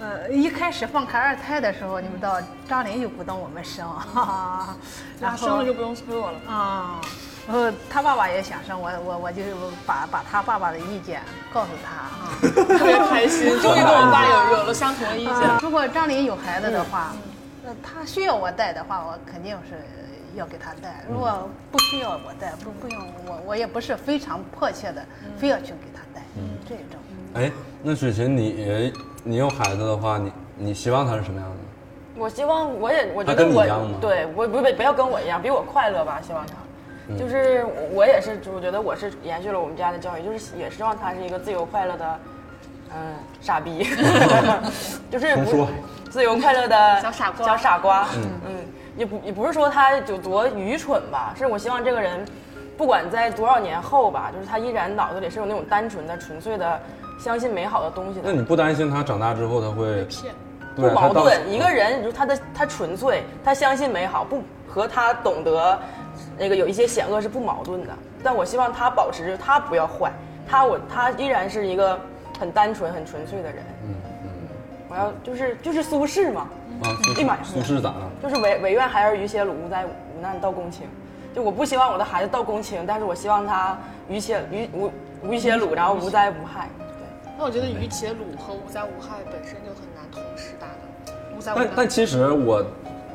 呃，一开始放开二胎的时候，你们到张琳就不等我们生，哈哈，然后生了就不用催我了啊。然后他爸爸也想生，我我我就把把他爸爸的意见告诉他啊，特别开心，终于跟我爸有有了相同的意见。啊、如果张琳有孩子的话，嗯、呃，他需要我带的话，我肯定是要给他带；如果不需要我带，不不用我我也不是非常迫切的，嗯、非要去给他带，嗯、这一种。哎，那水琴你。你有孩子的话，你你希望他是什么样的？我希望我也我觉得我对我不不要跟我一样，比我快乐吧。希望他，嗯、就是我也是，我觉得我是延续了我们家的教育，就是也是希望他是一个自由快乐的，嗯、呃，傻逼，就是不自由快乐的小傻瓜，小傻瓜。嗯嗯，也不也不是说他有多愚蠢吧，是我希望这个人不管在多少年后吧，就是他依然脑子里是有那种单纯的、纯粹的相信美好的东西的。那你不担心他长大之后他会骗？不矛盾，一个人，你说他的他纯粹，他相信美好，不和他懂得那个有一些险恶是不矛盾的。但我希望他保持，他不要坏，他我他依然是一个很单纯、很纯粹的人。嗯嗯，我要就是就是苏轼嘛。啊，哎妈呀，苏轼咋了？就是唯唯愿孩儿于偕鲁，无灾无难到公卿。就我不希望我的孩子到公卿，但是我希望他于偕于无无于偕鲁，然后无灾无害。对。那我觉得于偕鲁和无灾无害本身就很难同时达到。无灾无害。但但其实我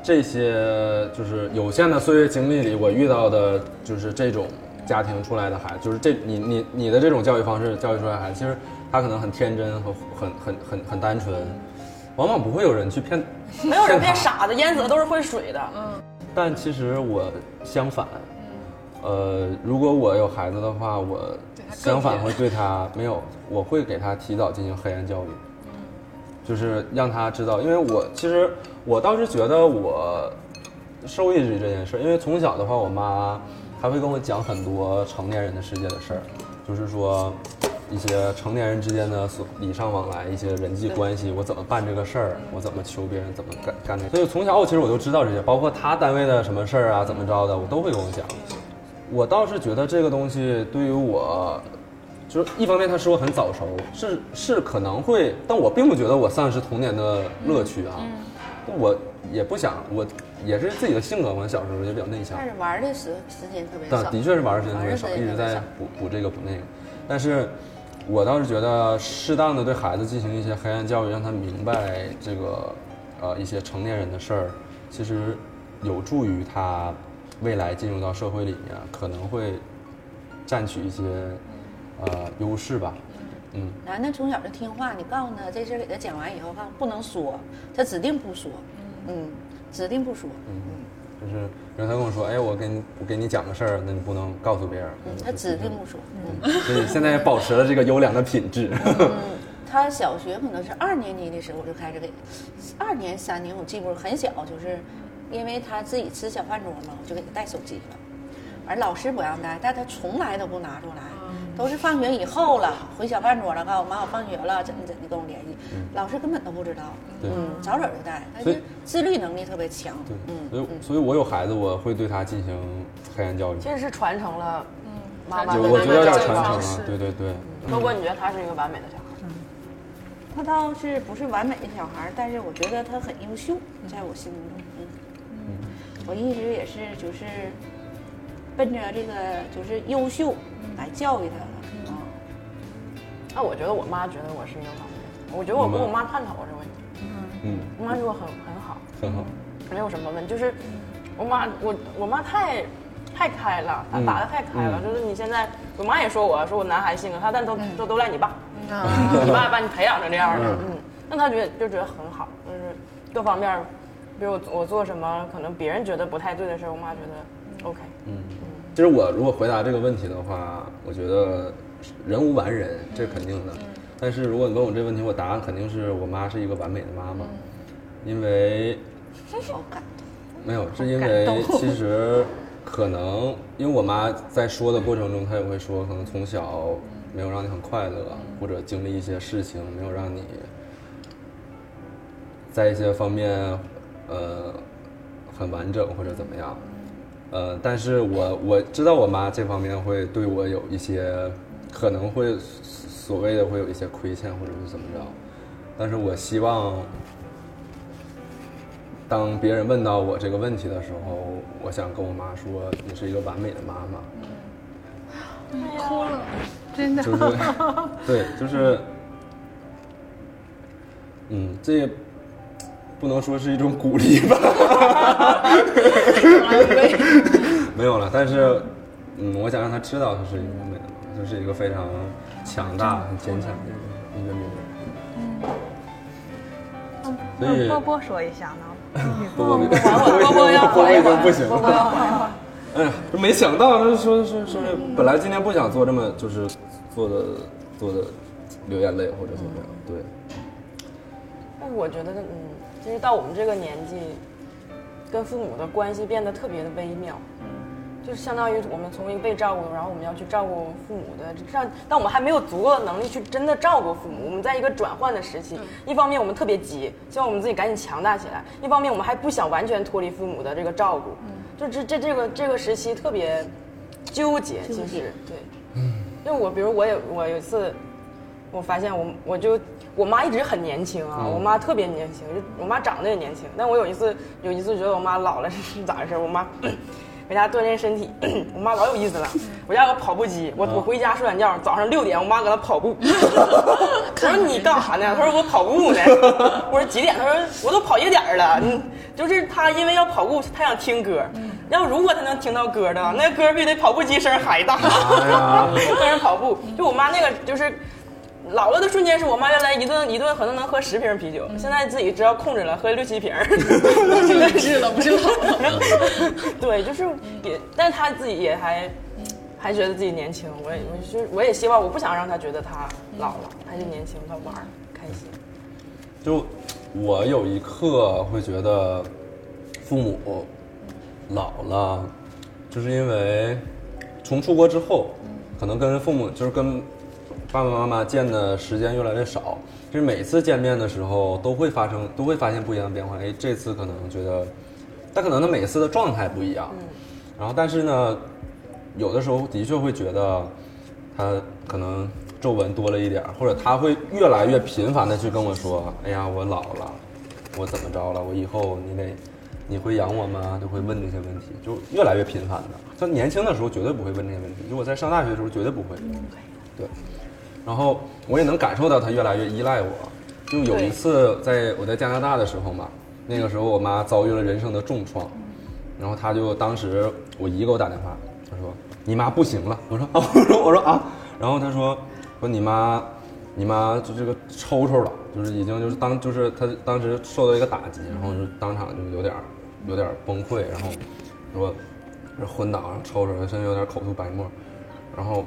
这些就是有限的岁月经历里，我遇到的就是这种家庭出来的孩子，就是这你你你的这种教育方式教育出来的孩子，其实他可能很天真和很很很很单纯。往往不会有人去骗，没有人骗傻的，淹死的都是会水的。嗯，但其实我相反，呃，如果我有孩子的话，我相反会对他没有，我会给他提早进行黑暗教育，就是让他知道，因为我其实我倒是觉得我受益于这件事，因为从小的话，我妈还会跟我讲很多成年人的世界的事儿，就是说。一些成年人之间的礼尚往来，一些人际关系，我怎么办这个事儿，我怎么求别人，怎么干干这个。所以从小我其实我就知道这些，包括他单位的什么事儿啊，怎么着的，我都会跟我讲。我倒是觉得这个东西对于我，就是一方面他使我很早熟，是是可能会，但我并不觉得我丧失童年的乐趣啊。我也不想，我也是自己的性格嘛，小时候就比较内向，但是玩的时时间特别少。的确是玩的时间特别少，一直在补补这个补那个，但是。我倒是觉得适当的对孩子进行一些黑暗教育，让他明白这个，呃，一些成年人的事儿，其实有助于他未来进入到社会里面，可能会占取一些呃优势吧。嗯，男的从小就听话，你告诉他这事给他讲完以后，告诉不能说，他指定不说。嗯，指定不说。嗯嗯，就是然后他跟我说，哎，我给你我给你讲个事儿，那你不能告诉别人。嗯，他指定不说。嗯，所以现在也保持了这个优良的品质。嗯，他小学可能是二年级的时候就开始给，二年三年我记不住，很小就是，因为他自己吃小饭桌嘛，我就给他带手机了，而老师不让带，但他从来都不拿出来，都是放学以后了，回小饭桌了，告诉我妈我放学了，怎么怎么跟我联系，老师根本都不知道。嗯，早早就带，但是自律能力特别强。对，嗯，所以所以我有孩子，我会对他进行黑暗教育。这是传承了。妈妈我觉得有点传承了，对对对。包括你觉得他是一个完美的小孩？嗯，他倒是不是完美的小孩，但是我觉得他很优秀，在我心目中。嗯嗯，我一直也是就是奔着这个就是优秀来教育他的。啊，那我觉得我妈觉得我是一个完美，我觉得我跟我妈探讨过这个问题。嗯，我妈说我很很好，很好，没有什么问题。就是我妈，我我妈太。太开了，他打得太开了，嗯，就是你现在，我妈也说我说我男孩性格，他但都都都赖你爸，嗯，你爸把你培养成这样的，嗯，那他觉得就觉得很好，就是各方面，比如我做什么可能别人觉得不太对的事，我妈觉得 OK。嗯，其实我如果回答这个问题的话，我觉得人无完人，这肯定的。但是如果你问我这个问题，我答案肯定是我妈是一个完美的妈妈，因为好感动，没有，是因为其实。可能因为我妈在说的过程中，她也会说，可能从小没有让你很快乐，或者经历一些事情没有让你在一些方面呃很完整或者怎么样，呃，但是我我知道我妈这方面会对我有一些可能会所谓的会有一些亏欠或者是怎么着，但是我希望。当别人问到我这个问题的时候，我想跟我妈说，你是一个完美的妈妈。哭了，真的。就是，对，就是，嗯，这不能说是一种鼓励吧。没有了，但是，嗯，我想让她知道，她是一个完美的妈妈，就是一个非常强大、很坚强的一个女人。嗯。所以，波波说一下呢。波波，波波要回来，不行。波波要回来。哎呀，没想到，他说说说，本来今天不想做这么，就是做的做的流眼泪或者怎么样，对。但是我觉得，嗯，其实到我们这个年纪，跟父母的关系变得特别的微妙。就是相当于我们从一个被照顾，然后我们要去照顾父母的，让但我们还没有足够的能力去真的照顾父母。我们在一个转换的时期，一方面我们特别急，希望我们自己赶紧强大起来；一方面我们还不想完全脱离父母的这个照顾。嗯，就这这这个这个时期特别纠结，其实对，嗯，因为我比如我也我有一次，我发现我我就我妈一直很年轻啊，我妈特别年轻，就我妈长得也年轻。但我有一次有一次觉得我妈老了是咋回事？我妈。给家锻炼身体，我妈老有意思了。我家有跑步机，我我回家睡懒觉，早上六点我妈搁那跑步。我说你干啥呢？她说我跑步呢。我说几点？她说我都跑一点了。嗯，就是她因为要跑步，她想听歌。要如果她能听到歌的，那歌比那跑步机声还大。跟人跑步，就我妈那个就是。老了的瞬间是我妈原来一顿一顿可能能喝十瓶啤酒，嗯、现在自己只要控制了喝六七瓶，不是了不是老了，对，就是也，但是她自己也还、嗯、还觉得自己年轻，我也我就我也希望我不想让她觉得她老了，嗯、还是年轻，她玩开心。就我有一刻会觉得父母老了，就是因为从出国之后，可能跟父母就是跟。爸爸妈妈见的时间越来越少，就是每次见面的时候都会发生，都会发现不一样的变化。哎，这次可能觉得，但可能他每次的状态不一样。嗯、然后，但是呢，有的时候的确会觉得他可能皱纹多了一点，或者他会越来越频繁的去跟我说：“哎呀，我老了，我怎么着了？我以后你得你会养我吗？”就会问这些问题，就越来越频繁的。他年轻的时候绝对不会问这些问题，就我在上大学的时候绝对不会。对。然后我也能感受到他越来越依赖我。就有一次在我在加拿大的时候嘛，那个时候我妈遭遇了人生的重创，然后她就当时我姨给我打电话，她说你妈不行了，我说啊，我说我说啊，然后她说说你妈你妈就这个抽抽了，就是已经就是当就是她当时受到一个打击，然后就当场就有点有点崩溃，然后说昏倒，然后抽抽，甚至有点口吐白沫，然后。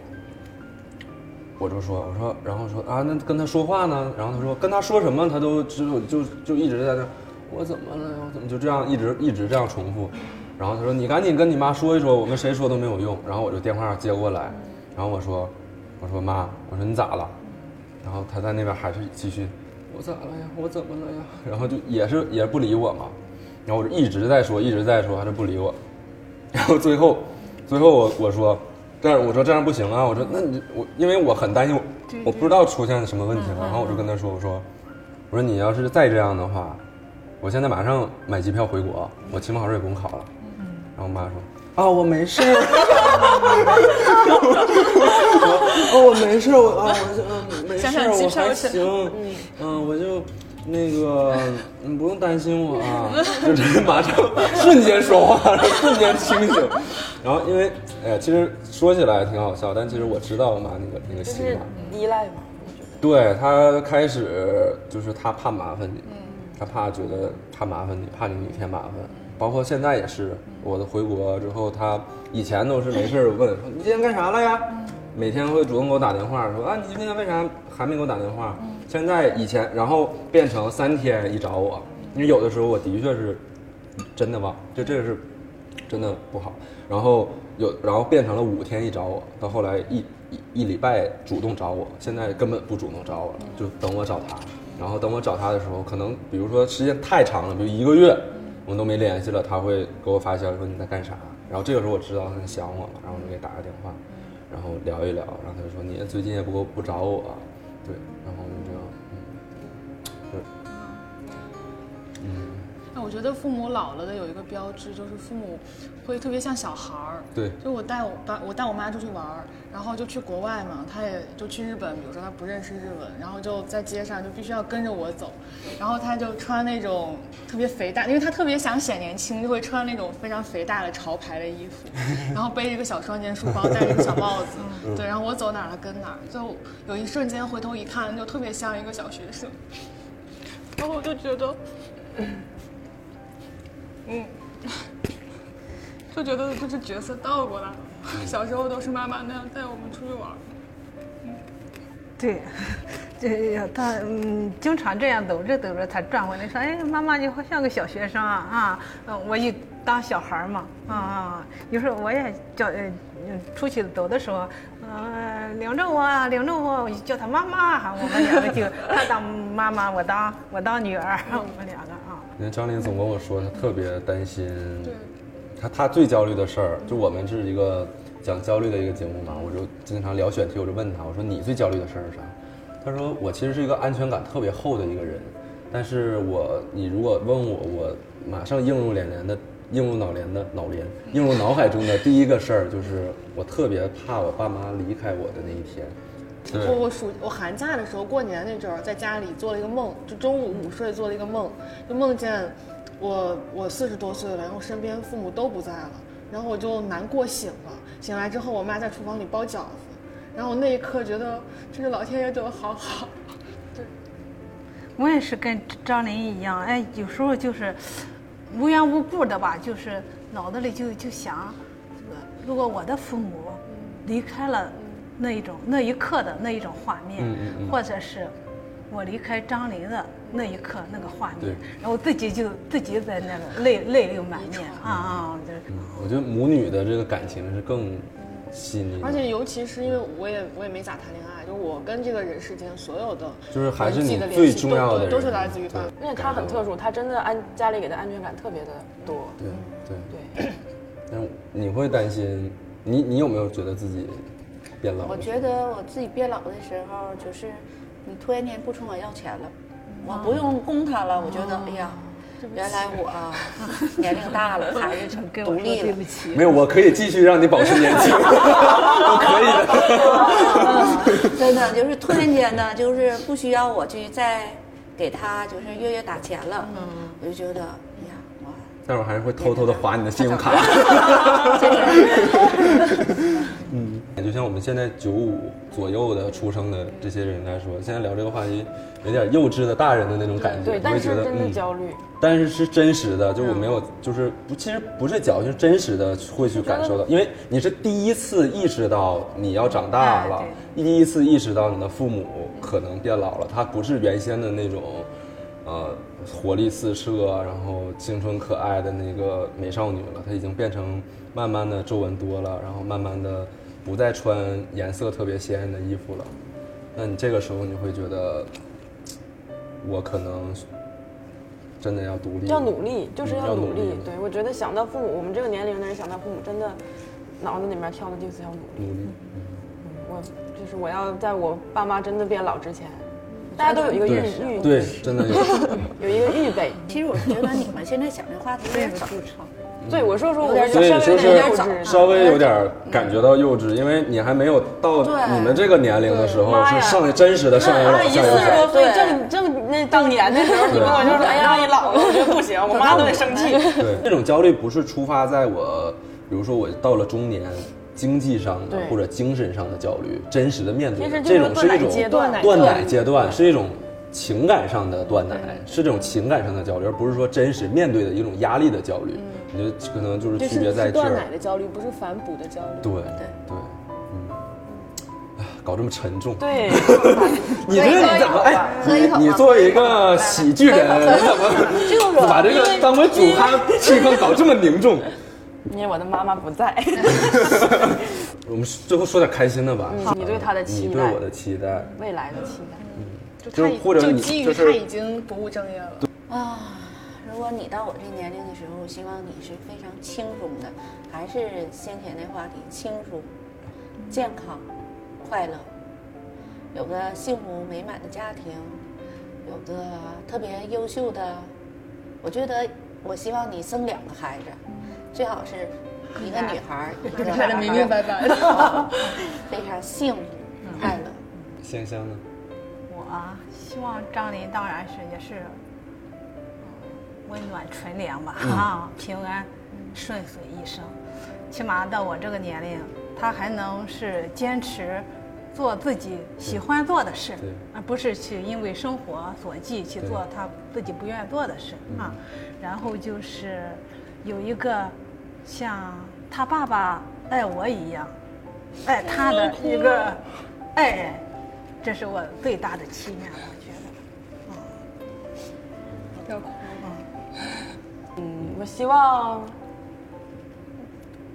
我就说，我说，然后说啊，那跟他说话呢？然后他说跟他说什么，他都就就就一直在那，我怎么了呀？我怎么就这样一直一直这样重复？然后他说你赶紧跟你妈说一说，我跟谁说都没有用。然后我就电话接过来，然后我说，我说妈，我说你咋了？然后他在那边还是继续，我咋了呀？我怎么了呀？然后就也是也不理我嘛，然后我就一直在说一直在说，还是不理我。然后最后，最后我我说。这样我说这样不行啊！我说那你我因为我很担心，我不知道出现什么问题了。然后我就跟他说：“我说，我说你要是再这样的话，我现在马上买机票回国，我期末考试也不用考了。”然后我妈说：“啊，我没事。”哦，我没事，我啊，我就没事，我还行，嗯，我就。那个，你不用担心我啊，就是马上瞬间说话了，瞬间清醒。然后因为，哎呀，其实说起来挺好笑，但其实我知道我妈那个那个心嘛，就是依赖嘛，我觉得。对，她开始就是她怕麻烦你，她怕觉得怕麻烦你，怕你添麻烦。包括现在也是，我回国之后，她以前都是没事问说你今天干啥了呀，每天会主动给我打电话说啊你今天为啥还没给我打电话。现在以前，然后变成三天一找我，因为有的时候我的确是真的忘，就这个是真的不好。然后有，然后变成了五天一找我，到后来一一一礼拜主动找我，现在根本不主动找我了，就等我找他。然后等我找他的时候，可能比如说时间太长了，比如一个月我们都没联系了，他会给我发消息说你在干啥。然后这个时候我知道他在想我了，然后我就给他打个电话，然后聊一聊，然后他就说你最近也不够不找我，对，然后我就这样。我觉得父母老了的有一个标志，就是父母会特别像小孩儿。对，就我带我爸，我带我妈出去玩儿，然后就去国外嘛，她也就去日本，比如说她不认识日文，然后就在街上就必须要跟着我走，然后她就穿那种特别肥大，因为她特别想显年轻，就会穿那种非常肥大的潮牌的衣服，然后背着一个小双肩书包，戴着一个小帽子，对，然后我走哪儿她跟哪儿，就有一瞬间回头一看，就特别像一个小学生，然后我就觉得。嗯，就觉得就是角色倒过来了。小时候都是妈妈那样带我们出去玩。嗯，对，这他嗯经常这样抖着抖着才转回来，说：“哎，妈妈，你好像个小学生啊！”啊，我一当小孩嘛，啊，有时候我也叫呃出去走的时候，呃，领着我，领着我，我就叫他妈妈，我们两个就他当妈妈，我当我当女儿，我们两个啊。那张琳总跟我说，他特别担心，他他最焦虑的事儿，就我们是一个讲焦虑的一个节目嘛，我就经常聊选题，我就问他，我说你最焦虑的事儿是啥？他说我其实是一个安全感特别厚的一个人。但是我，你如果问我，我马上映入脸帘的、映入脑帘的、脑帘映入脑海中的第一个事儿，就是我特别怕我爸妈离开我的那一天。对，我我暑我寒假的时候，过年那阵儿，在家里做了一个梦，就中午午睡做了一个梦，就梦见我我四十多岁了，然后身边父母都不在了，然后我就难过醒了，醒来之后我妈在厨房里包饺子，然后我那一刻觉得真是老天爷对我好好。我也是跟张琳一样，哎，有时候就是无缘无故的吧，就是脑子里就就想，如果我的父母离开了那一种那一刻的那一种画面，嗯嗯嗯、或者是我离开张琳的那一刻那个画面，然后自己就自己在那个泪泪流满面啊啊！就是嗯、我觉得母女的这个感情是更细腻，而且尤其是因为我也我也没咋谈恋爱。就我跟这个人世间所有的就是还是你最重要的人都是来自于他，因为他很特殊，他真的安家里给的安全感特别的多。对对对。但你会担心，你你有没有觉得自己变老？我觉得我自己变老的时候，就是你突然间不冲我要钱了，我不用供他了，我觉得哎呀。原来我、啊、年龄大了，孩子成独立了，对不起。没有，我可以继续让你保持年轻，我可以的。嗯、真的就是突然间呢，就是不需要我去再给他就是月月打钱了，嗯、我就觉得，哎呀，我。但我还是会偷偷的划你的信用卡。嗯，就像我们现在九五左右的出生的这些人来说，现在聊这个话题。有点幼稚的大人的那种感觉，对，但是真的焦虑、嗯，但是是真实的，就我没有，就是不，其实不是矫情，是真实的会去感受到，因为你是第一次意识到你要长大了，第一次意识到你的父母可能变老了，他不是原先的那种，呃，活力四射，然后青春可爱的那个美少女了，她已经变成慢慢的皱纹多了，然后慢慢的不再穿颜色特别鲜艳的衣服了，那你这个时候你会觉得。我可能真的要独立，要努力，就是要努力。嗯、努力对，我觉得想到父母，我们这个年龄的人想到父母，真的脑子里面跳的就是要努力。努力，嗯嗯、我就是我要在我爸妈真的变老之前，大家都有一个预预对，真的有有一个预备。其实我觉得你们现在讲这话题有点早。对，我说说我稍微有点幼稚，稍微有点感觉到幼稚，因为你还没有到你们这个年龄的时候，是上真实的上有老下有小。对，正正那当年的时候，你跟我就说，哎呀，阿姨老了，我觉得不行，我妈都得生气。对，这种焦虑不是出发在我，比如说我到了中年，经济上的或者精神上的焦虑，真实的面对的，这种是一种断奶阶段，是一种。情感上的断奶是这种情感上的焦虑，而不是说真实面对的一种压力的焦虑。嗯、你就可能就是区别在这儿。断奶的焦虑不是反哺的焦虑。对对对，嗯，搞这么沉重。对，你这你怎么哎？你你作为一个喜剧人，你怎么把这个当成主咖气氛搞这么凝重？因为我的妈妈不在。我们最后说点开心的吧。你对她的期待，你对我的期待，未来的期待。就或者你就基于他已经不务正业了啊！如果你到我这年龄的时候，我希望你是非常轻松的，还是先前那话题，轻松、健康、快乐，有个幸福美满的家庭，有个特别优秀的。我觉得我希望你生两个孩子，最好是一个女孩，一个男孩，明明白白的，非常幸福快乐。香香呢？啊，希望张琳当然是也是温暖纯良吧，啊，平安顺遂一生。起码到我这个年龄，她还能是坚持做自己喜欢做的事，而不是去因为生活所忌去做她自己不愿意做的事啊。然后就是有一个像她爸爸爱我一样爱她的一个爱人。这是我最大的期望，我觉得。嗯，要哭吗？嗯，我希望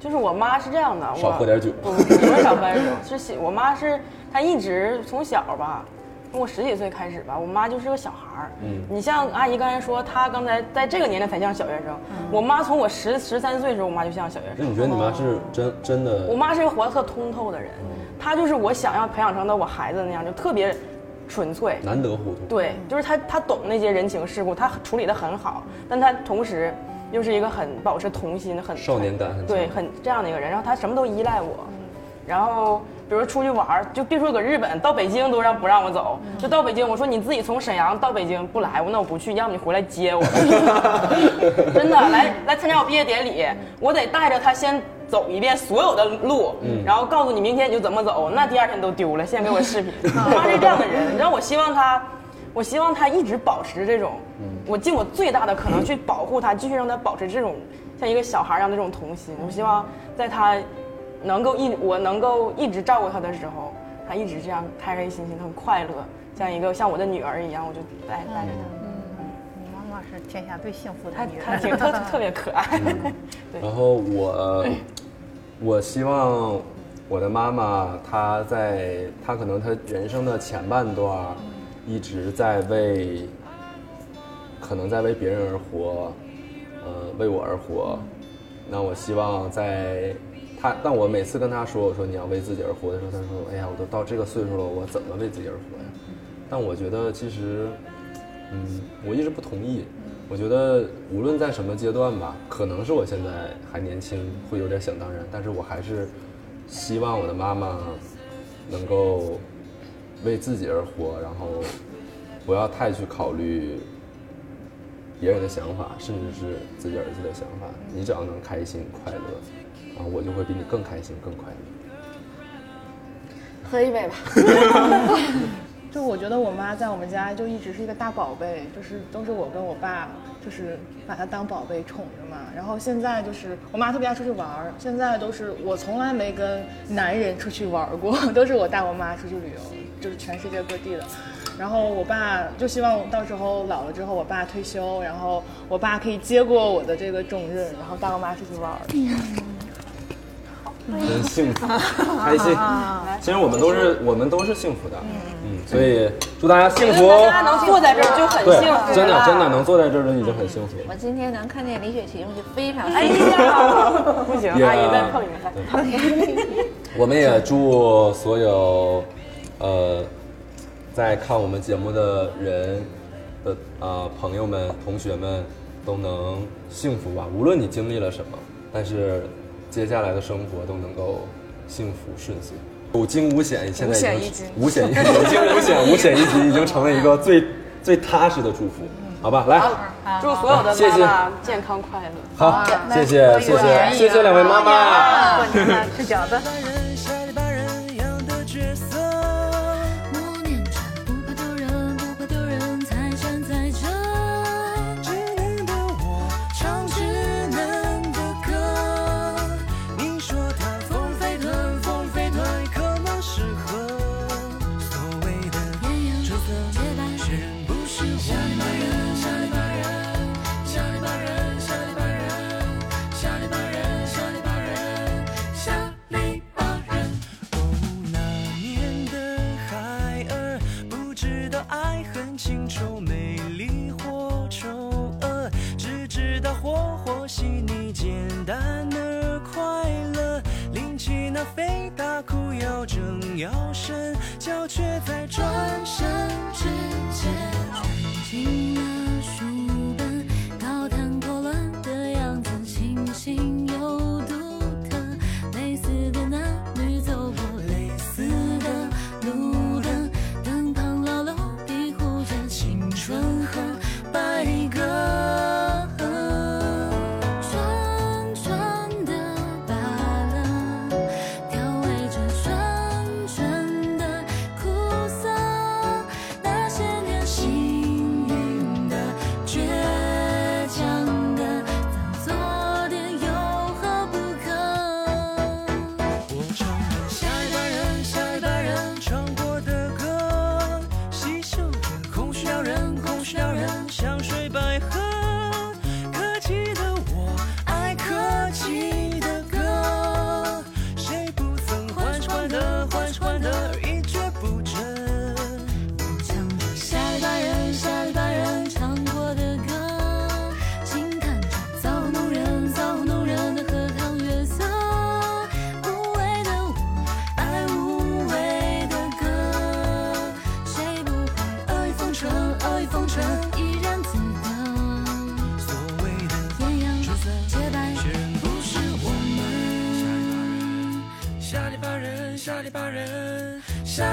就是我妈是这样的，我少喝点酒，我不是少喝点酒，是我妈是她一直从小吧，从我十几岁开始吧，我妈就是个小孩儿。嗯，你像阿姨刚才说，她刚才在这个年龄才像小学生，嗯、我妈从我十十三岁的时候，我妈就像小学生。那你觉得你妈是真、哦、真的？我妈是个活得特通透的人，嗯、她就是我想要培养成的我孩子那样，就特别纯粹，难得糊涂。对，就是她，她懂那些人情世故，她处理得很好，但她同时又是一个很保持童心的、很少年感很，对，很这样的一个人。然后她什么都依赖我，嗯、然后。比如出去玩，就别说搁日本，到北京都让不让我走，就到北京，我说你自己从沈阳到北京不来，我那我不去，要么你回来接我。真的，来来参加我毕业典礼，我得带着他先走一遍所有的路，嗯、然后告诉你明天你就怎么走，那第二天都丢了。现在给我视频，他是这样的人，你知道，我希望他，我希望他一直保持这种，我尽我最大的可能去保护他，继续让他保持这种像一个小孩一样的这种童心。我希望在他。能够一我能够一直照顾她的时候，她一直这样开开心心，很快乐，像一个像我的女儿一样，我就带带着她。嗯，嗯你妈妈是天下最幸福的女人，她挺特特别可爱。嗯、然后我，我希望我的妈妈，她在她可能她人生的前半段，一直在为，可能在为别人而活，呃，为我而活。那我希望在。他，但我每次跟他说，我说你要为自己而活的时候，他说，哎呀，我都到这个岁数了，我怎么为自己而活呀？但我觉得其实，嗯，我一直不同意。我觉得无论在什么阶段吧，可能是我现在还年轻，会有点想当然，但是我还是希望我的妈妈能够为自己而活，然后不要太去考虑别人的想法，甚至是自己儿子的想法。你只要能开心快乐。啊，我就会比你更开心，更快乐。喝一杯吧。就我觉得我妈在我们家就一直是一个大宝贝，就是都是我跟我爸，就是把她当宝贝宠着嘛。然后现在就是我妈特别爱出去玩，现在都是我从来没跟男人出去玩过，都是我带我妈出去旅游，就是全世界各地的。然后我爸就希望到时候老了之后，我爸退休，然后我爸可以接过我的这个重任，然后带我妈出去玩。真幸福，开心。其实我们都是我们都是幸福的，嗯，所以祝大家幸福。大家能坐在这儿就很幸福，真的真的能坐在这儿就已经很幸福。我今天能看见李雪琴就非常哎呀，不行，阿姨再碰一下。我们也祝所有呃在看我们节目的人的啊朋友们、同学们都能幸福吧，无论你经历了什么，但是。接下来的生活都能够幸福顺遂，有惊无险，现在已经无险一金，有惊无险，无险一金已经成了一个最最踏实的祝福，好吧？来，祝所有的妈妈健康快乐。好，谢谢谢谢谢谢两位妈妈。过年了，吃饺子。转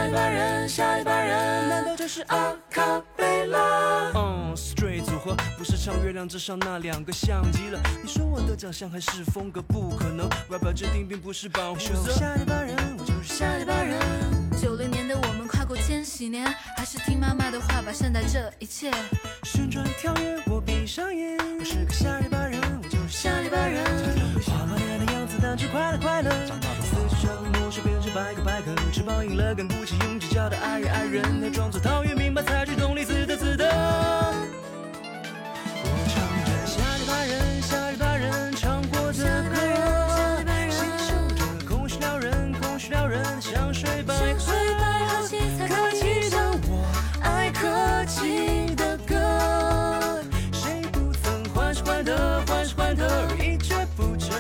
一班人，下一班人，难道这是阿卡贝拉？嗯 ，Straight 组合不是唱月亮之上那两个像极了。你说我的长相还是风格，不可能。外表制定并不是保护色。下一班人，我就是下一班人。九零年的我们跨过千禧年，还是听妈妈的话吧，善待这一切。旋转跳跃，我闭上眼，我是个下一班人，我就是下一班人。花落脸的样子，但却快乐快乐。四处找个模式，变成白鸽白鸽，翅膀硬了，敢鼓起勇气叫他爱人爱人，要装作陶渊明般才去懂历史的字的。我唱着下一班人，下一班人唱过的歌，欣赏着空虚撩人，空虚撩人的香水百合，开启着我爱科技的歌。谁不曾患是患得，患是患得而一蹶不振。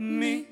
Me